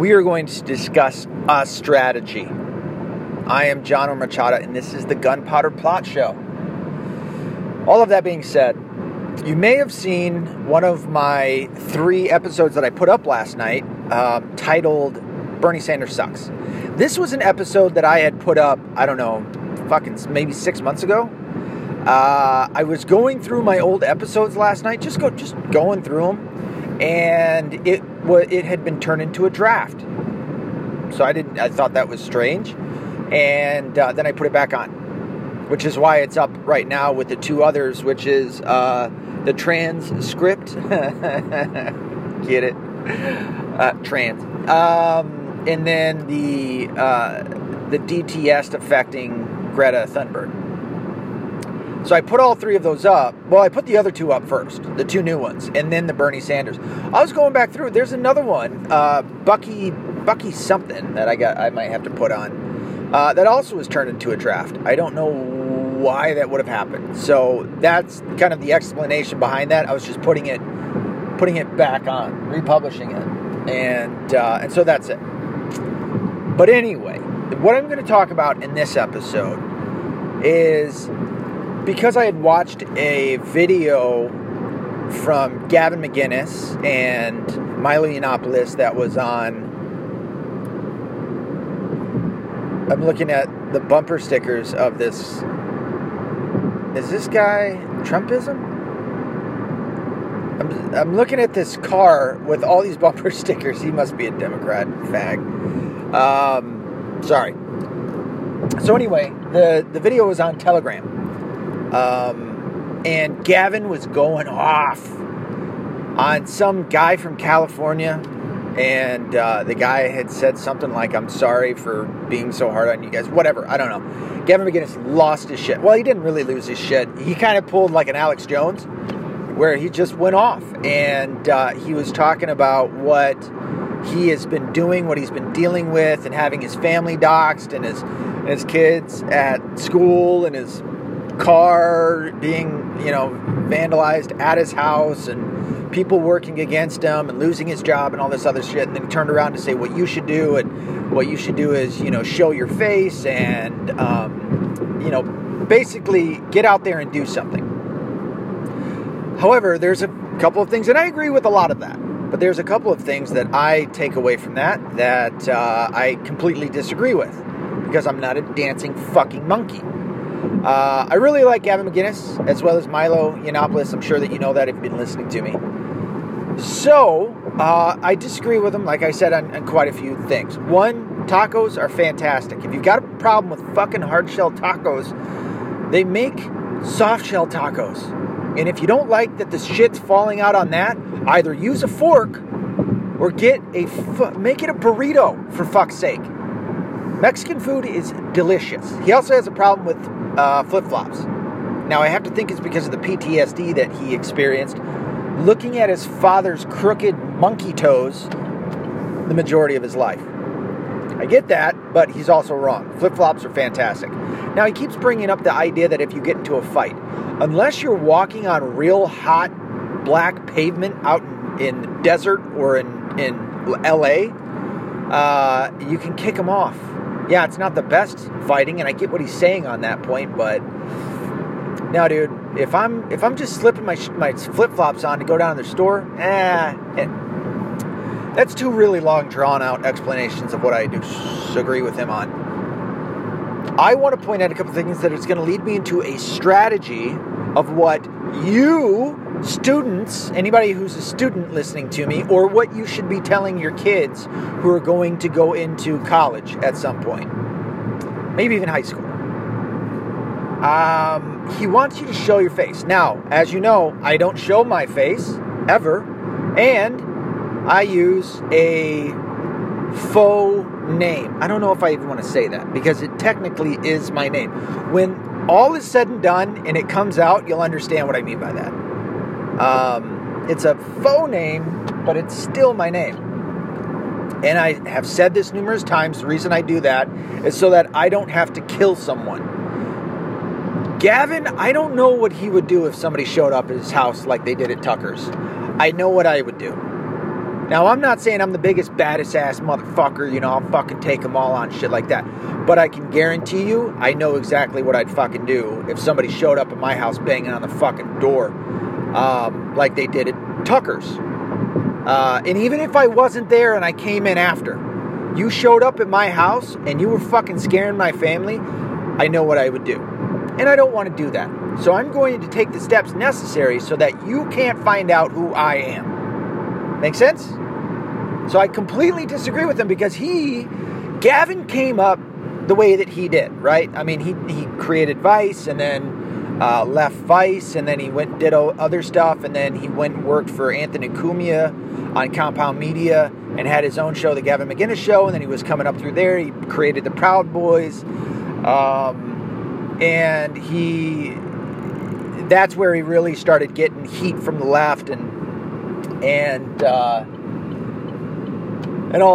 We are going to discuss a strategy. I am John Machado, and this is the Gunpowder Plot Show. All of that being said, you may have seen one of my 3 episodes that I put up last night titled Bernie Sanders Sucks. This was an episode that I had put up, I don't know, maybe 6 months ago. I was going through my old episodes last night, just going through them, and it had been turned into a draft. So I thought that was strange, and then I put it back on, which is why it's up right now with the 2 others, which is the transcript, get it, trans, and then the DTS affecting Greta Thunberg. So I put all 3 of those up. Well, I put the other 2 up first, the 2 new ones, and then the Bernie Sanders. I was going back through. There's another one, Bucky something that I might have to put on. That also was turned into a draft. I don't know why that would have happened. So that's kind of the explanation behind that. I was just putting it back on, republishing it, and so that's it. But anyway, what I'm going to talk about in this episode is, because I had watched a video from Gavin McInnes and Milo Yiannopoulos that was on, I'm looking at the bumper stickers of this. Is this guy Trumpism? I'm looking at this car with all these bumper stickers. He must be a Democrat fag. Sorry. So anyway, the video was on Telegram. And Gavin was going off on some guy from California, and the guy had said something like, "I'm sorry for being so hard on you guys," whatever, I don't know. Gavin McInnes lost his shit. Well, he didn't really lose his shit. He kind of pulled like an Alex Jones, where he just went off, and he was talking about what he has been doing, what he's been dealing with, and having his family doxxed, and his kids at school, and his car being, vandalized at his house, and people working against him and losing his job and all this other shit. And then he turned around to say what you should do is, show your face and, basically get out there and do something. However, there's a couple of things, and I agree with a lot of that, but there's a couple of things that I take away from that I completely disagree with, because I'm not a dancing fucking monkey. I really like Gavin McInnes, as well as Milo Yiannopoulos. I'm sure that you know that if you've been listening to me. So, I disagree with him, like I said, on quite a few things. One, tacos are fantastic. If you've got a problem with fucking hard-shell tacos, they make soft-shell tacos. And if you don't like that the shit's falling out on that, either use a fork or get make it a burrito, for fuck's sake. Mexican food is delicious. He also has a problem with flip-flops. Now, I have to think it's because of the PTSD that he experienced looking at his father's crooked monkey toes the majority of his life. I get that, but he's also wrong. Flip-flops are fantastic. Now, he keeps bringing up the idea that if you get into a fight, unless you're walking on real hot black pavement out in the desert or in L.A., you can kick him off. Yeah, it's not the best fighting, and I get what he's saying on that point, but now, dude, if I'm just slipping my flip-flops on to go down to the store, that's 2 really long, drawn-out explanations of what I disagree with him on. I want to point out a couple things that it's going to lead me into a strategy of what you students, anybody who's a student listening to me, or what you should be telling your kids who are going to go into college at some point, maybe even high school. He wants you to show your face. Now, as you know, I don't show my face ever, and I use a faux name. I don't know if I even want to say that, because it technically is my name. When all is said and done and it comes out, you'll understand what I mean by that. It's a faux name, but it's still my name. And I have said this numerous times. The reason I do that is so that I don't have to kill someone. Gavin, I don't know what he would do if somebody showed up at his house like they did at Tucker's. I know what I would do. Now, I'm not saying I'm the biggest, baddest ass motherfucker, you know, I'll fucking take them all on, shit like that. But I can guarantee you, I know exactly what I'd fucking do if somebody showed up at my house banging on the fucking door, like they did at Tucker's. And even if I wasn't there and I came in after, you showed up at my house and you were fucking scaring my family, I know what I would do. And I don't want to do that. So I'm going to take the steps necessary so that you can't find out who I am. Make sense? So I completely disagree with him because Gavin came up the way that he did, right? I mean, he created Vice and then left Vice and then he went and did other stuff and then he went and worked for Anthony Cumia on Compound Media and had his own show, The Gavin McInnes Show, and then he was coming up through there. He created The Proud Boys. And that's where he really started getting heat from the left and all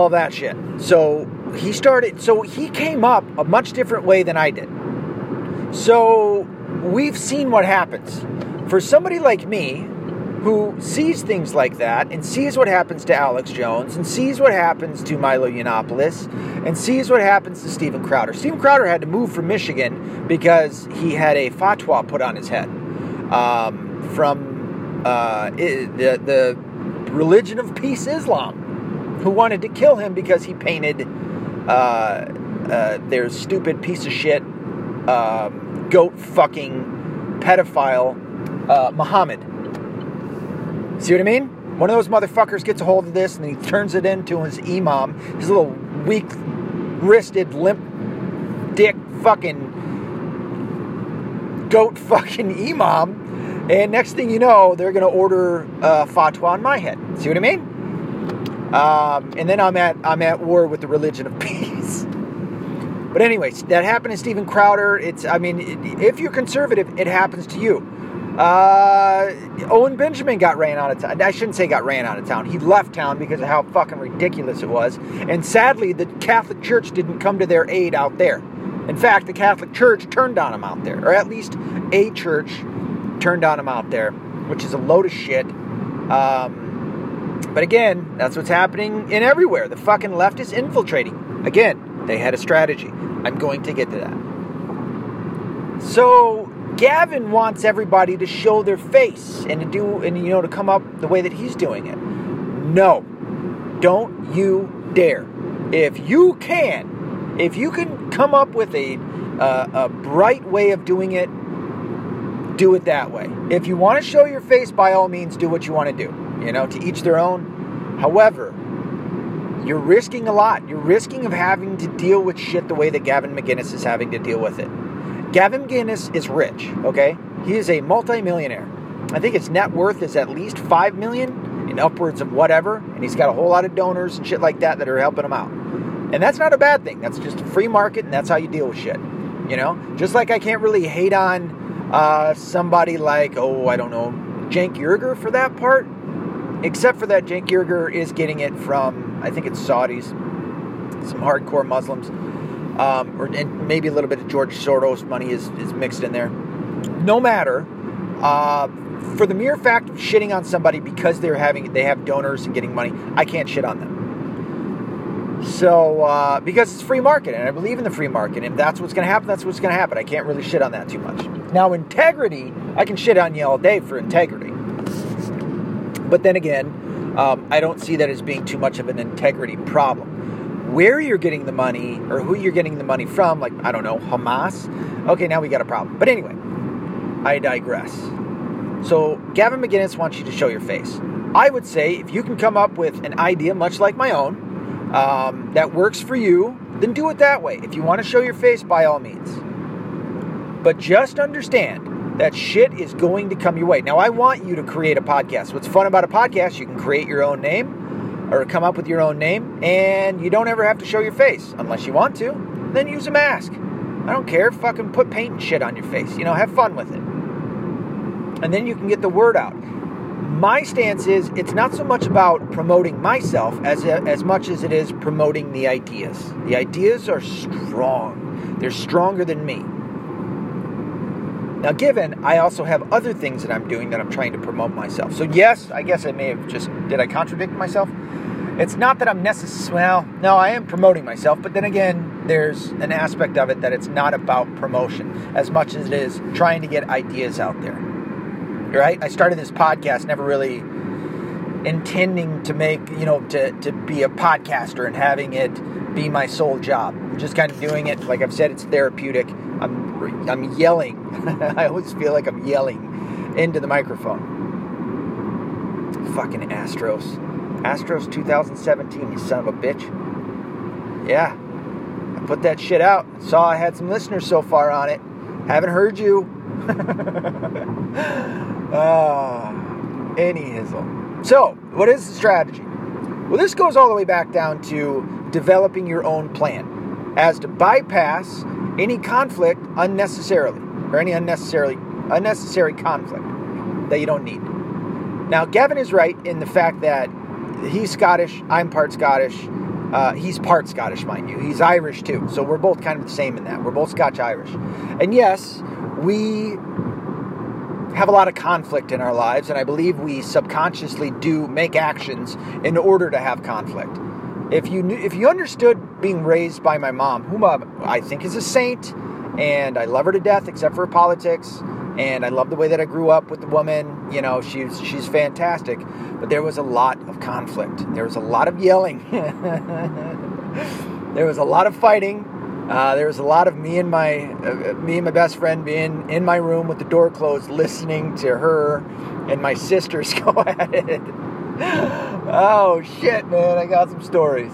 of that shit. So he came up a much different way than I did. So we've seen what happens. For somebody like me who sees things like that and sees what happens to Alex Jones and sees what happens to Milo Yiannopoulos and sees what happens to Steven Crowder. Steven Crowder had to move from Michigan because he had a fatwa put on his head from the religion of peace, Islam, who wanted to kill him because he painted their stupid piece of shit goat fucking pedophile Muhammad. See what I mean? One of those motherfuckers gets a hold of this and he turns it into his imam, his little weak-wristed, limp-dick fucking goat fucking imam, and next thing you know, they're going to order fatwa on my head. See what I mean? And then I'm at war with the religion of peace. But anyways, that happened to Steven Crowder. If you're conservative, it happens to you. Owen Benjamin got ran out of town. I shouldn't say got ran out of town. He left town because of how fucking ridiculous it was. And sadly, the Catholic Church didn't come to their aid out there. In fact, the Catholic Church turned on him out there. Or at least a church turned on him out there, which is a load of shit. But again, that's what's happening in everywhere. The fucking left is infiltrating. Again, they had a strategy. I'm going to get to that. So Gavin wants everybody to show their face and to come up the way that he's doing it. No, don't you dare. If you can come up with a bright way of doing it, do it that way. If you want to show your face, by all means, do what you want to do. You know, to each their own. However, you're risking a lot. You're risking of having to deal with shit the way that Gavin McInnes is having to deal with it. Gavin McInnes is rich, okay? He is a multimillionaire. I think his net worth is at least $5 million and upwards of whatever, and he's got a whole lot of donors and shit like that that are helping him out. And that's not a bad thing. That's just a free market, and that's how you deal with shit, you know? Just like I can't really hate on somebody like, Cenk Uygur for that part, except for that Cenk Uygur is getting it from, I think it's Saudis, some hardcore Muslims. And maybe a little bit of George Soros money is mixed in there. No matter, for the mere fact of shitting on somebody because they have donors and getting money, I can't shit on them. So because it's free market, and I believe in the free market, and if that's what's going to happen, that's what's going to happen. I can't really shit on that too much. Now integrity, I can shit on you all day for integrity, but then again, I don't see that as being too much of an integrity problem. Where you're getting the money or who you're getting the money from, like, I don't know, Hamas. Okay, now we got a problem. But anyway, I digress. So Gavin McInnes wants you to show your face. I would say if you can come up with an idea much like my own that works for you, then do it that way. If you want to show your face, by all means. But just understand that shit is going to come your way. Now, I want you to create a podcast. What's fun about a podcast, you can create your own name. Or come up with your own name, and you don't ever have to show your face, unless you want to, then use a mask. I don't care, fucking put paint and shit on your face, you know, have fun with it. And then you can get the word out. My stance is, it's not so much about promoting myself as much as it is promoting the ideas. The ideas are strong. They're stronger than me. Now, given I also have other things that I'm doing that I'm trying to promote myself. So yes, I guess I may have just, did I contradict myself? It's not that I'm necessarily, well, no, I am promoting myself, but then again, there's an aspect of it that it's not about promotion as much as it is trying to get ideas out there, right? I started this podcast never really intending to make, to be a podcaster and having it be my sole job. I'm just kind of doing it, like I've said, it's therapeutic. I'm yelling. I always feel like I'm yelling into the microphone. Fucking Astros. Astros 2017, you son of a bitch. Yeah. I put that shit out. Saw I had some listeners so far on it. Haven't heard you. Anyhism. So, what is the strategy? Well, this goes all the way back down to developing your own plan as to bypass any conflict unnecessarily, or any unnecessary conflict that you don't need. Now, Gavin is right in the fact that he's Scottish, I'm part Scottish, he's part Scottish, mind you. He's Irish, too, so we're both kind of the same in that. We're both Scotch-Irish. And yes, we have a lot of conflict in our lives, and I believe we subconsciously do make actions in order to have conflict. If you understood being raised by my mom, whom I think is a saint, and I love her to death, except for politics, and I love the way that I grew up with the woman, she's fantastic, but there was a lot of conflict. There was a lot of yelling. There was a lot of fighting. There was a lot of me and my best friend being in my room with the door closed, listening to her and my sisters go at it. Oh shit, man! I got some stories,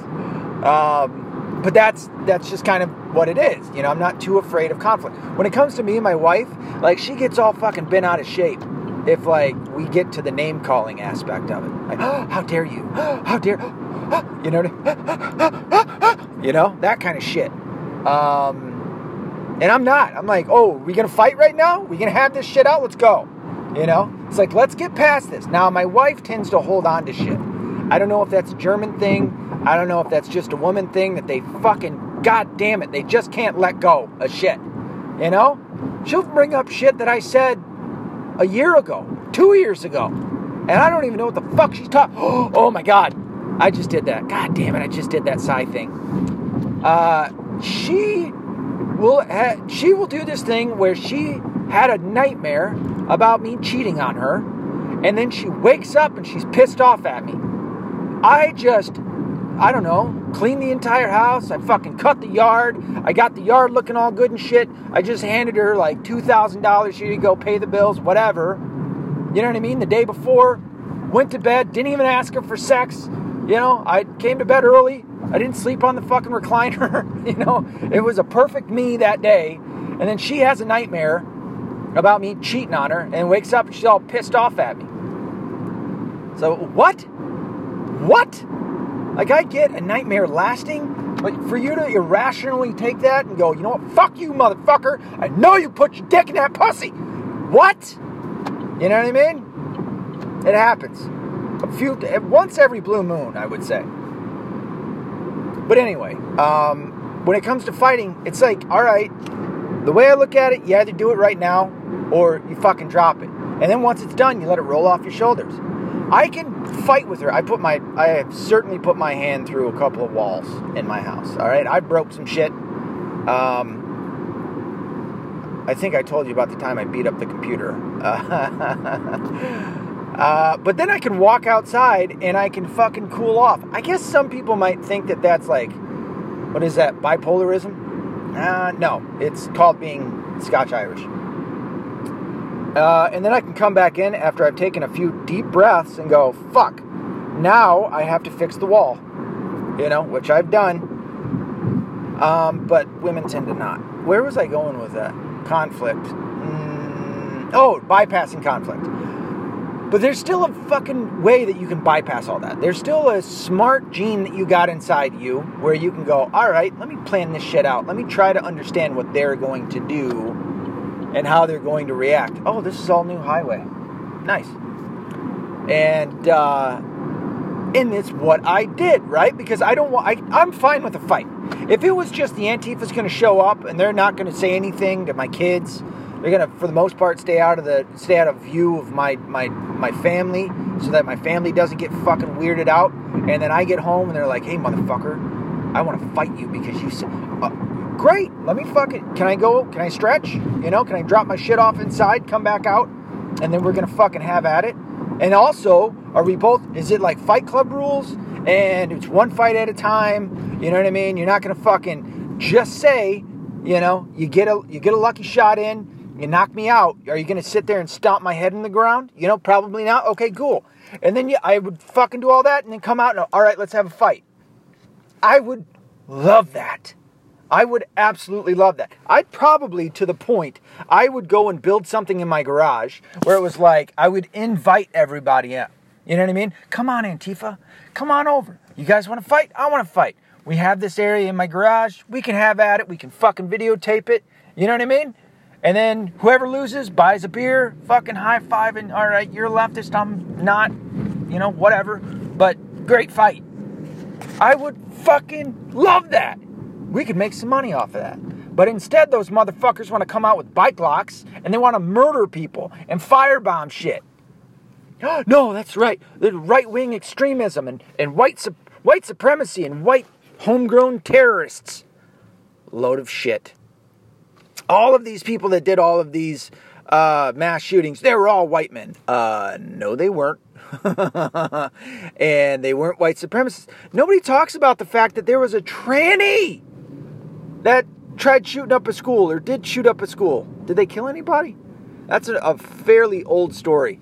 but that's just kind of what it is. I'm not too afraid of conflict. When it comes to me and my wife, like she gets all fucking bent out of shape if like we get to the name calling aspect of it. Like, oh, how dare you? Oh, how dare? Oh, that kind of shit. And I'm not. I'm like, oh, we gonna fight right now? We gonna have this shit out? Let's go. It's like, let's get past this. Now, my wife tends to hold on to shit. I don't know if that's a German thing. I don't know if that's just a woman thing that they fucking, god damn it, they just can't let go of shit. She'll bring up shit that I said a year ago, 2 years ago, and I don't even know what the fuck she's talking. Oh my god, I just did that. God damn it, I just did that sigh thing. She will do this thing where she had a nightmare about me cheating on her, and then she wakes up and she's pissed off at me. I don't know, cleaned the entire house, I fucking cut the yard, I got the yard looking all good and shit, I just handed her like $2,000, she could go pay the bills, whatever, you know what I mean, the day before, went to bed, didn't even ask her for sex, I came to bed early, I didn't sleep on the fucking recliner, it was a perfect me that day, and then she has a nightmare about me cheating on her and wakes up and she's all pissed off at me. So what? Like I get a nightmare lasting, but for you to irrationally take that and go, you know what, fuck you motherfucker, I know you put your dick in that pussy. What? You know what I mean? It happens. Once every blue moon, I would say. But anyway, when it comes to fighting, it's like, all right, the way I look at it, you either do it right now or you fucking drop it. And then once it's done, you let it roll off your shoulders. I can fight with her. I have certainly put my hand through a couple of walls in my house, all right? I broke some shit. I think I told you about the time I beat up the computer. But then I can walk outside and I can fucking cool off. I guess some people might think that that's like, what is that, bipolarism? No, it's called being Scotch-Irish. And then I can come back in after I've taken a few deep breaths and go, fuck, now I have to fix the wall, which I've done. But women tend to not. Where was I going with that? Conflict. Bypassing conflict. But there's still a fucking way that you can bypass all that. There's still a smart gene that you got inside you where you can go, all right, let me plan this shit out. Let me try to understand what they're going to do and how they're going to react. Oh, this is all new highway. Nice. And it's what I did, right? Because I'm fine with a fight. If it was just the Antifa's going to show up and they're not going to say anything to my kids, They're gonna, for the most part, stay out of view of my family, so that my family doesn't get fucking weirded out. And then I get home and they're like, "Hey, motherfucker, I want to fight you because you said." Great. Let me fucking. Can I go? Can I stretch? You know? Can I drop my shit off inside? Come back out, and then we're gonna fucking have at it. And also, are we both? Is it like Fight Club rules? And it's one fight at a time. You know what I mean? You're not gonna fucking just say, you know, you get a lucky shot in. You knock me out. Are you gonna sit there and stomp my head in the ground? You know, probably not. Okay, cool. And then I would fucking do all that, and then come out and all right, let's have a fight. I would love that. I would absolutely love that. I'd probably, to the point, I would go and build something in my garage where it was like, I would invite everybody in. You know what I mean? Come on, Antifa. Come on over. You guys want to fight? I want to fight. We have this area in my garage. We can have at it. We can fucking videotape it. You know what I mean? And then whoever loses buys a beer, fucking high-five, and all right, you're leftist, I'm not, you know, whatever. But great fight. I would fucking love that. We could make some money off of that. But instead, those motherfuckers want to come out with bike locks, and they want to murder people and firebomb shit. No, that's right. The right-wing extremism and white supremacy and white homegrown terrorists. Load of shit. All of these people that did all of these mass shootings, they were all white men. No, they weren't. And they weren't white supremacists. Nobody talks about the fact that there was a tranny that tried shooting up a school, or did shoot up a school. Did they kill anybody? That's a fairly old story.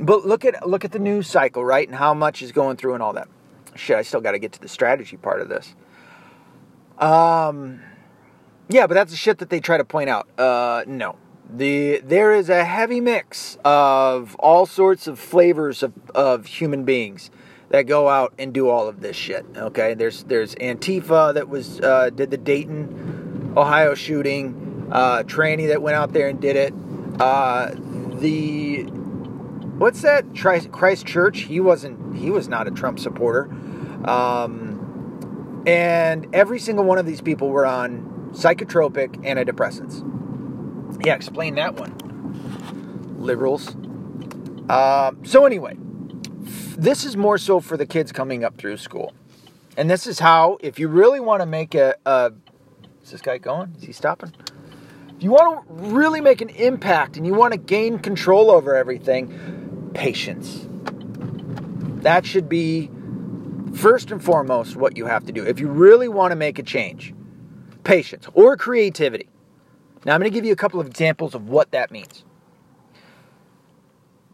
But look at the news cycle, right? And how much is going through and all that. Shit, I still got to get to the strategy part of this. Yeah, but that's the shit that they try to point out. No. There is a heavy mix of all sorts of flavors of human beings that go out and do all of this shit. Okay, there's Antifa that was did the Dayton, Ohio shooting, tranny that went out there and did it. The what's that? Christchurch. He was not a Trump supporter. And every single one of these people were on psychotropic antidepressants. Yeah, explain that one, liberals. So anyway, this is more so for the kids coming up through school. And this is how, if you really want to make is this guy going? Is he stopping? If you want to really make an impact and you want to gain control over everything, patience. That should be first and foremost what you have to do. If you really want to make a change, patience or creativity. Now, I'm going to give you a couple of examples of what that means.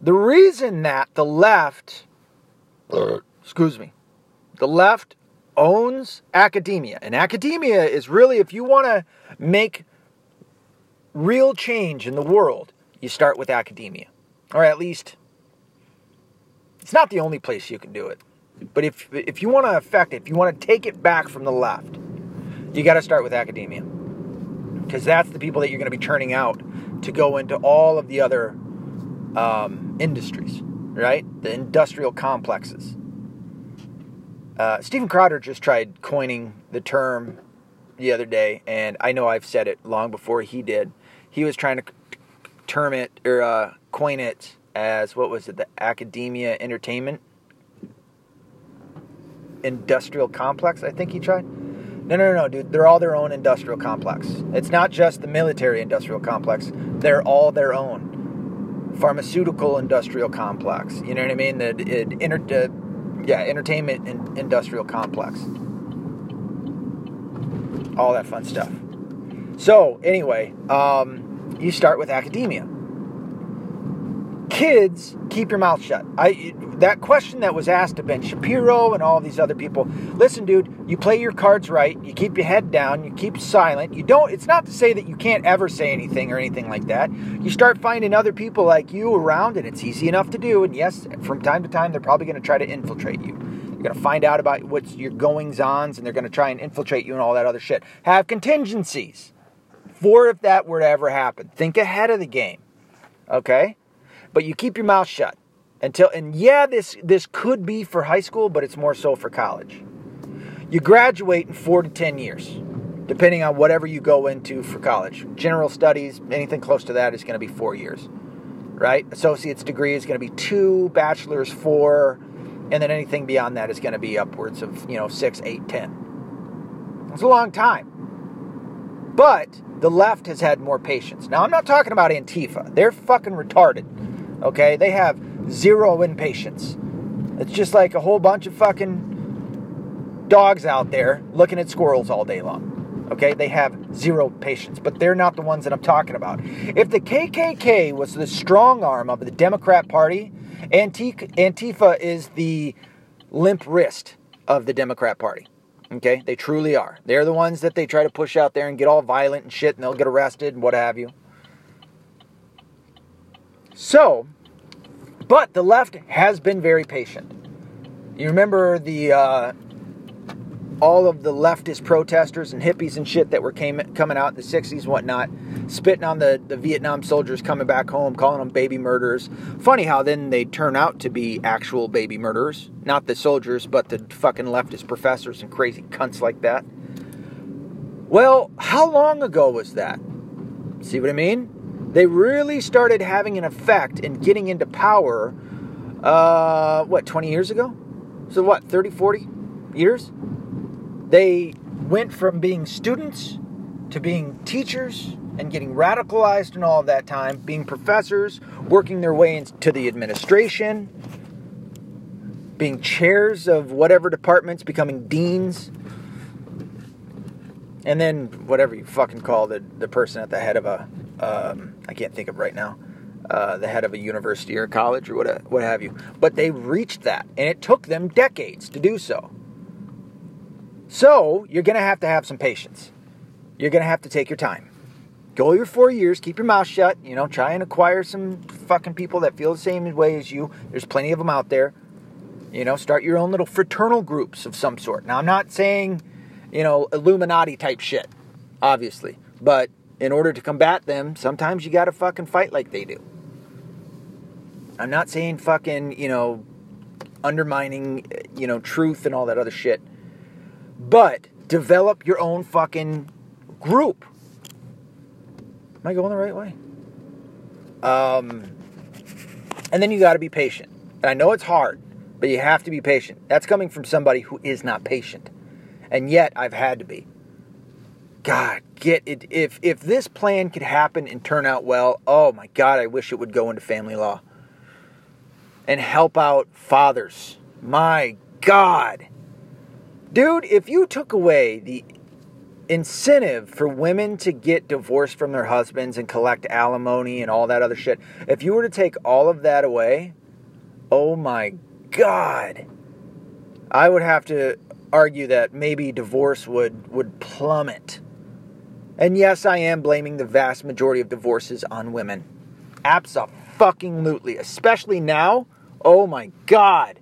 The reason that the left, owns academia. And academia is really, if you want to make real change in the world, you start with academia. Or at least, it's not the only place you can do it. But if you want to affect it, if you want to take it back from the left, you got to start with academia. Because that's the people that you're going to be turning out to go into all of the other industries, right? The industrial complexes. Steven Crowder just tried coining the term the other day, and I know I've said it long before he did. He was trying to coin it as, what was it, the academia entertainment industrial complex, I think he tried. No, dude. They're all their own industrial complex. It's not just the military industrial complex. They're all their own. Pharmaceutical industrial complex. You know what I mean? Entertainment and industrial complex. All that fun stuff. So, anyway, you start with academia. Kids, keep your mouth shut. That question that was asked of Ben Shapiro and all these other people, listen, dude, you play your cards right, you keep your head down, you keep silent, you don't, it's not to say that you can't ever say anything or anything like that. You start finding other people like you around, and it's easy enough to do, and yes, from time to time, they're probably going to try to infiltrate you. They're going to find out about what's your goings-ons, and they're going to try and infiltrate you and all that other shit. Have contingencies for if that were to ever happen. Think ahead of the game, okay? But you keep your mouth shut until, and yeah, this could be for high school, but it's more so for college. You graduate in 4 to 10 years. depending on whatever you go into for college. General studies, anything close to that is going to be 4 years, right? Associate's degree is going to be 2, bachelor's 4, and then anything beyond that is going to be upwards of, 6, 8, 10. It's a long time. But the left has had more patience. Now, I'm not talking about Antifa. They're fucking retarded, okay? They have zero impatience. It's just like a whole bunch of fucking dogs out there looking at squirrels all day long, okay? They have zero patience, but they're not the ones that I'm talking about. If the KKK was the strong arm of the Democrat Party, Antifa is the limp wrist of the Democrat Party. Okay? They truly are. They're the ones that they try to push out there and get all violent and shit, and they'll get arrested and what have you. So, but the left has been very patient. You remember the all of the leftist protesters and hippies and shit that were coming out in the 60s, whatnot, spitting on the Vietnam soldiers coming back home, calling them baby murderers. Funny how then they turn out to be actual baby murderers. Not the soldiers, but the fucking leftist professors and crazy cunts like that. Well, how long ago was that? See what I mean? They really started having an effect and getting into power, 20 years ago? So what, 30, 40 years? They went from being students to being teachers and getting radicalized and all of that time, being professors, working their way into the administration, being chairs of whatever departments, becoming deans, and then whatever you fucking call the person at the head of a, I can't think of right now, the head of a university or college or what have you. But they reached that, and it took them decades to do so. So, you're going to have some patience. You're going to have to take your time. Go your 4 years, keep your mouth shut, try and acquire some fucking people that feel the same way as you. There's plenty of them out there. Start your own little fraternal groups of some sort. Now, I'm not saying, Illuminati type shit, obviously. But in order to combat them, sometimes you got to fucking fight like they do. I'm not saying fucking, undermining, truth and all that other shit. But develop your own fucking group. Am I going the right way? And then you got to be patient. And I know it's hard, but you have to be patient. That's coming from somebody who is not patient. And yet I've had to be. God, get it. If this plan could happen and turn out well, oh my God, I wish it would go into family law. And help out fathers. My God. Dude, if you took away the incentive for women to get divorced from their husbands and collect alimony and all that other shit, if you were to take all of that away, oh my God, I would have to argue that maybe divorce would plummet. And yes, I am blaming the vast majority of divorces on women. Abso-fucking-lutely. Especially now. Oh my God.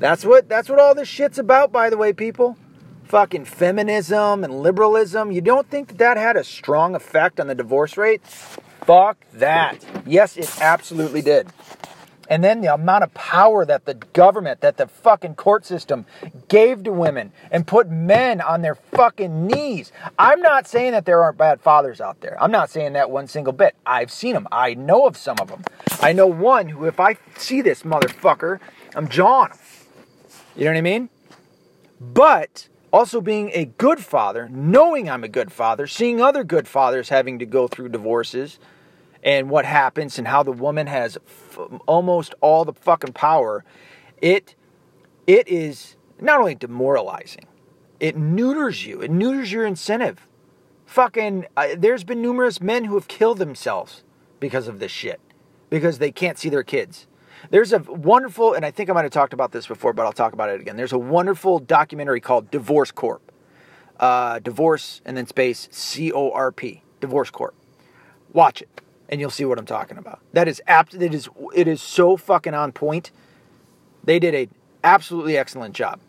That's what all this shit's about, by the way, people. Fucking feminism and liberalism. You don't think that had a strong effect on the divorce rate? Fuck that. Yes, it absolutely did. And then the amount of power that the government, that the fucking court system gave to women and put men on their fucking knees. I'm not saying that there aren't bad fathers out there. I'm not saying that one single bit. I've seen them. I know of some of them. I know one who, if I see this motherfucker, I'm jawing him. You know what I mean? But also being a good father, knowing I'm a good father, seeing other good fathers having to go through divorces and what happens and how the woman has almost all the fucking power, it is not only demoralizing, it neuters you. It neuters your incentive. Fucking, there's been numerous men who have killed themselves because of this shit, because they can't see their kids. There's a wonderful, and I think I might have talked about this before, but I'll talk about it again. There's a wonderful documentary called Divorce Corp. Divorce and then space C-O-R-P. Divorce Corp. Watch it, and you'll see what I'm talking about. That is it is so fucking on point. They did an absolutely excellent job.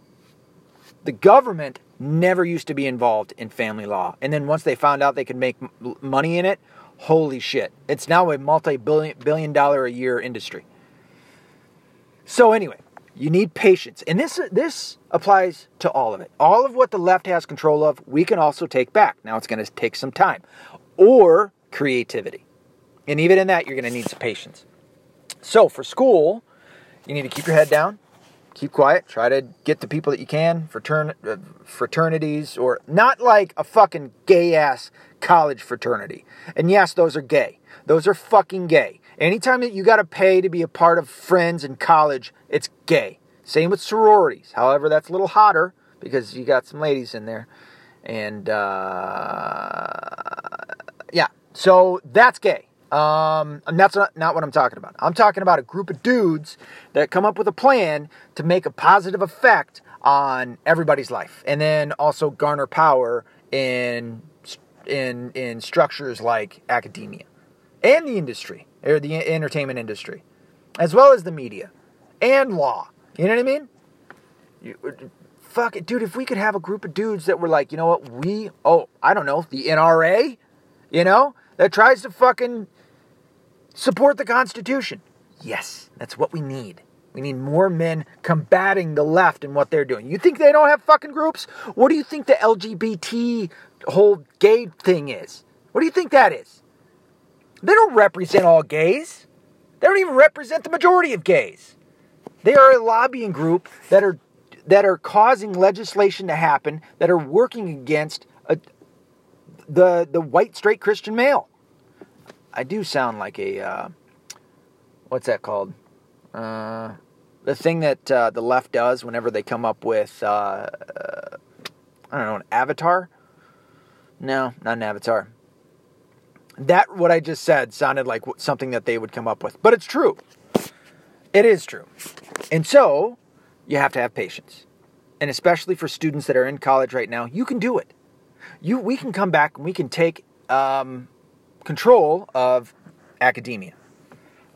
The government never used to be involved in family law. And then once they found out they could make money in it, holy shit. It's now a multi-billion dollar a year industry. So anyway, You need patience. And this applies to all of it. All of what the left has control of, we can also take back. Now it's going to take some time. Or creativity. And even in that, you're going to need some patience. So for school, you need to keep your head down. Keep quiet. Try to get the people that you can, fraternities, or not like a fucking gay-ass college fraternity. And yes, those are gay. Those are fucking gay. Anytime that you got to pay to be a part of friends in college, it's gay. Same with sororities. However, that's a little hotter because you got some ladies in there. And, yeah. So that's gay. And that's not what I'm talking about. I'm talking about a group of dudes that come up with a plan to make a positive effect on everybody's life. And then also garner power in structures like academia and the industry. Or the entertainment industry, as well as the media and law. You know what I mean? Fuck it, dude. If we could have a group of dudes that were like, you know what, I don't know, the NRA, you know, that tries to fucking support the Constitution. Yes, that's what we need. We need more men combating the left and what they're doing. You think they don't have fucking groups? What do you think the LGBT whole gay thing is? What do you think that is? They don't represent all gays. They don't even represent the majority of gays. They are a lobbying group that are causing legislation to happen that are working against the white straight Christian male. I do sound like a what's that called? The thing that the left does whenever they come up with I don't know, an avatar. No, not an avatar. That, what I just said, sounded like something that they would come up with. But it's true. It is true. And so, you have to have patience. And especially for students that are in college right now, you can do it. We can come back and we can take control of academia,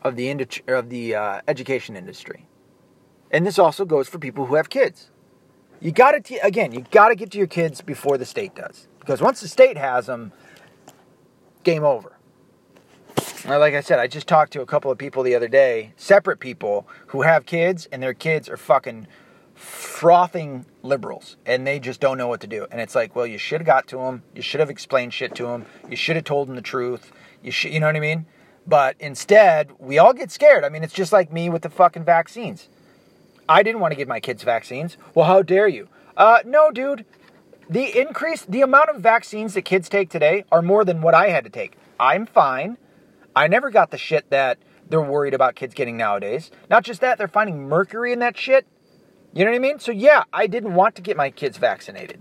of the education industry. And this also goes for people who have kids. You got to get to your kids before the state does. Because once the state has them, game over. Like I said, I just talked to a couple of people the other day, separate people who have kids, and their kids are fucking frothing liberals, and they just don't know what to do. And it's like, well, you should have got to them, you should have explained shit to them, you should have told them the truth, you know what I mean? But instead, we all get scared. I mean, it's just like me with the fucking vaccines. I didn't want to give my kids vaccines. Well, how dare you? No, dude. The amount of vaccines that kids take today are more than what I had to take. I'm fine. I never got the shit that they're worried about kids getting nowadays. Not just that, they're finding mercury in that shit. You know what I mean? So yeah, I didn't want to get my kids vaccinated.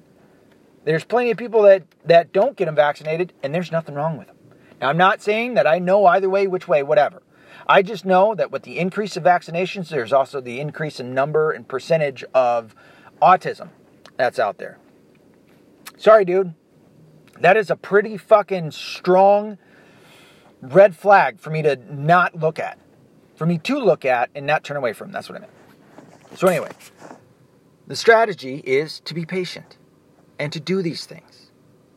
There's plenty of people that don't get them vaccinated, and there's nothing wrong with them. Now, I'm not saying that I know either way, which way, whatever. I just know that with the increase of vaccinations, there's also the increase in number and percentage of autism that's out there. Sorry, dude. That is a pretty fucking strong red flag for me to not look at. For me to look at and not turn away from. That's what I meant. So anyway, the strategy is to be patient and to do these things.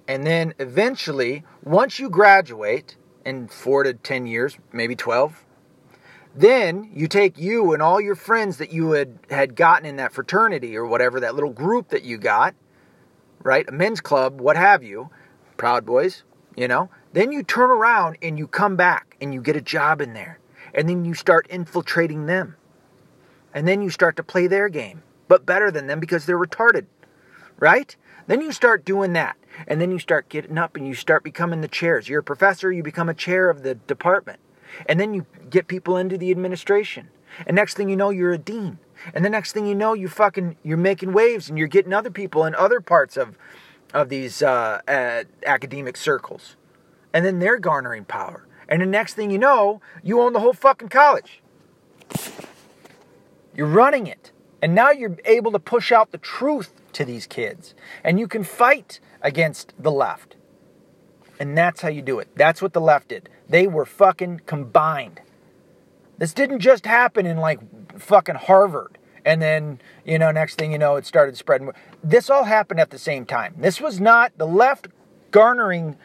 And then eventually, once you graduate in 4 to 10 years, maybe 12, then you take you and all your friends that you had gotten in that fraternity or whatever, that little group that you got, right? A men's club, what have you, Proud Boys, you know, then you turn around and you come back and you get a job in there, and then you start infiltrating them, and then you start to play their game, but better than them because they're retarded, right? Then you start doing that, and then you start getting up and you start becoming the chairs. You're a professor, you become a chair of the department, and then you get people into the administration, and next thing you know, you're a dean. And the next thing you know, you're making waves and you're getting other people in other parts of these academic circles. And then they're garnering power. And the next thing you know, you own the whole fucking college. You're running it. And now you're able to push out the truth to these kids. And you can fight against the left. And that's how you do it. That's what the left did. They were fucking combined. This didn't just happen in like fucking Harvard. And then, you know, next thing you know, it started spreading. This all happened at the same time. This was not the left garnering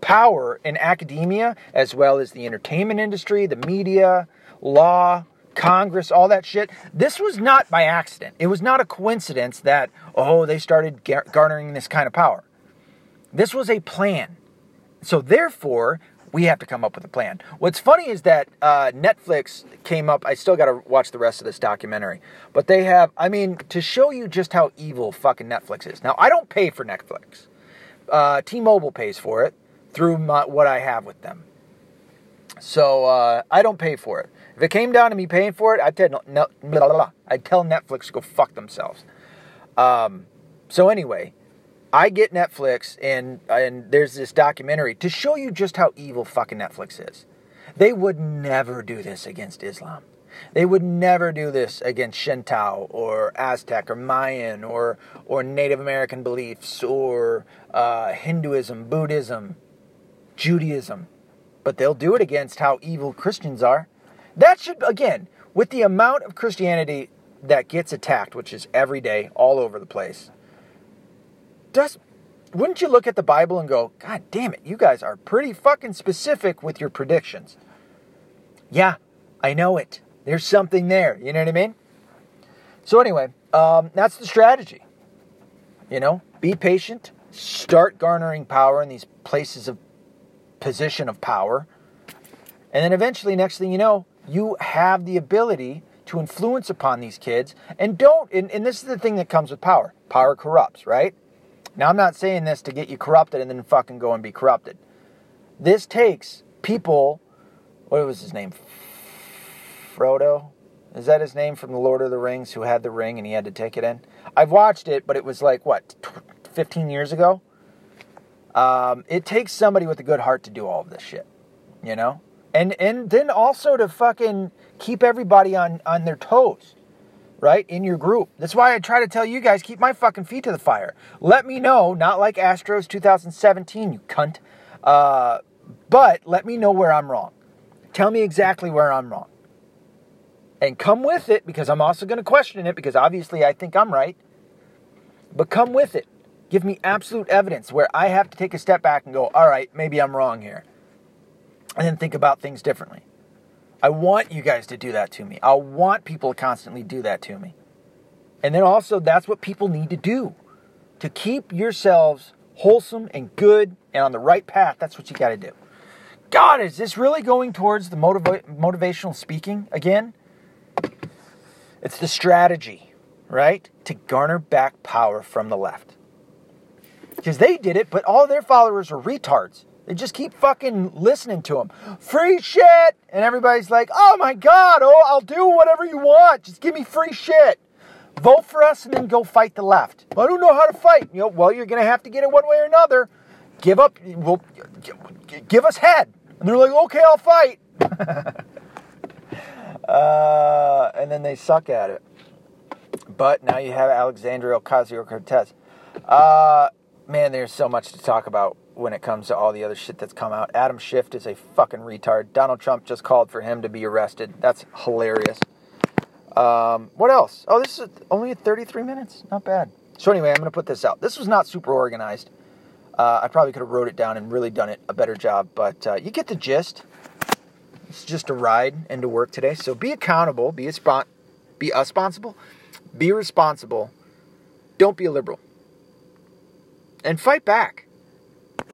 power in academia, as well as the entertainment industry, the media, law, Congress, all that shit. This was not by accident. It was not a coincidence that, oh, they started garnering this kind of power. This was a plan. So therefore, we have to come up with a plan. What's funny is that Netflix came up. I still got to watch the rest of this documentary. But they have, I mean, to show you just how evil fucking Netflix is. Now, I don't pay for Netflix. T-Mobile pays for it through what I have with them. So I don't pay for it. If it came down to me paying for it, I'd tell Netflix to go fuck themselves. So anyway, I get Netflix, and there's this documentary to show you just how evil fucking Netflix is. They would never do this against Islam. They would never do this against Shintao or Aztec or Mayan or Native American beliefs or Hinduism, Buddhism, Judaism. But they'll do it against how evil Christians are. That should, again, with the amount of Christianity that gets attacked, which is every day, all over the place, wouldn't you look at the Bible and go, God damn it, you guys are pretty fucking specific with your predictions. Yeah, I know it. There's something there, you know what I mean? So anyway, that's the strategy. You know, be patient, start garnering power in these places of position of power, and then eventually, next thing you know, you have the ability to influence upon these kids. And and this is the thing that comes with power. Power corrupts, right? Now, I'm not saying this to get you corrupted and then fucking go and be corrupted. This takes people, what was his name? Frodo? Is that his name from The Lord of the Rings, who had the ring and he had to take it in? I've watched it, but it was like, what, 15 years ago? It takes somebody with a good heart to do all of this shit, you know? And then also to fucking keep everybody on their toes, right, in your group. That's why I try to tell you guys, keep my fucking feet to the fire. Let me know, not like Astros 2017, you cunt, but let me know where I'm wrong. Tell me exactly where I'm wrong. And come with it, because I'm also going to question it, because obviously I think I'm right. But come with it. Give me absolute evidence where I have to take a step back and go, all right, maybe I'm wrong here. And then think about things differently. I want you guys to do that to me. I want people to constantly do that to me. And then also, that's what people need to do. To keep yourselves wholesome and good and on the right path, that's what you got to do. God, is this really going towards the motivational speaking again? It's the strategy, right? To garner back power from the left. Because they did it, but all their followers are retards. They just keep fucking listening to them. Free shit! And everybody's like, oh my God, oh, I'll do whatever you want. Just give me free shit. Vote for us and then go fight the left. I don't know how to fight. You know, well, you're going to have to get it one way or another. Give up. Well, give us head. And they're like, okay, I'll fight. And then they suck at it. But now you have Alexandria Ocasio-Cortez. Man, there's so much to talk about when it comes to all the other shit that's come out. Adam Schiff is a fucking retard. Donald Trump just called for him to be arrested. That's hilarious. What else? Oh, this is only 33 minutes. Not bad. So anyway, I'm going to put this out. This was not super organized. I probably could have wrote it down and really done it a better job, but you get the gist. It's just a ride into work today. So be accountable. Be responsible. Be responsible. Don't be a liberal. And fight back.